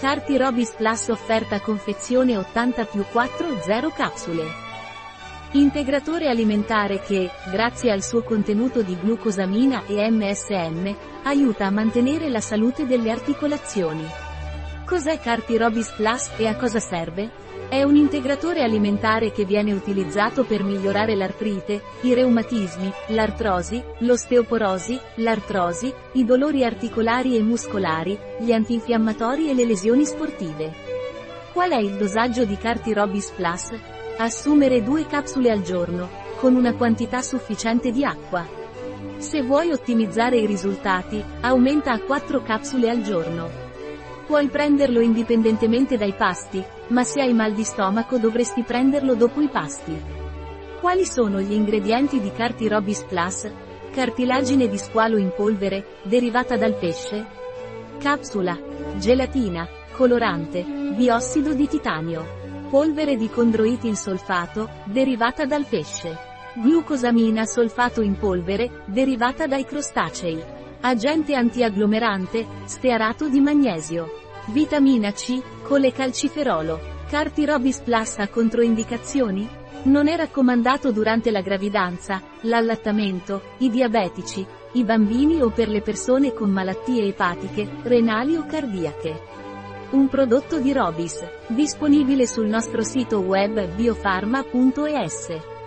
Carti Robis Plus offerta confezione 80+40 capsule. Integratore alimentare che, grazie al suo contenuto di glucosamina e MSM, aiuta a mantenere la salute delle articolazioni. Cos'è Carti Robis Plus e a cosa serve? È un integratore alimentare che viene utilizzato per migliorare l'artrite, i reumatismi, l'artrosi, l'osteoporosi, l'artrosi, i dolori articolari e muscolari, gli antinfiammatori e le lesioni sportive. Qual è il dosaggio di Carti Robis Plus? Assumere 2 capsule al giorno, con una quantità sufficiente di acqua. Se vuoi ottimizzare i risultati, aumenta a 4 capsule al giorno. Puoi prenderlo indipendentemente dai pasti, ma se hai mal di stomaco dovresti prenderlo dopo i pasti. Quali sono gli ingredienti di Carti Robis Plus? Cartilagine di squalo in polvere, derivata dal pesce? Capsula, gelatina, colorante, biossido di titanio. Polvere di chondroitin solfato, derivata dal pesce. Glucosamina solfato in polvere, derivata dai crostacei. Agente antiagglomerante, stearato di magnesio. Vitamina C, colecalciferolo. Carti Robis Plus ha controindicazioni? Non è raccomandato durante la gravidanza, l'allattamento, i diabetici, i bambini o per le persone con malattie epatiche, renali o cardiache. Un prodotto di Robis, disponibile sul nostro sito web biofarma.es.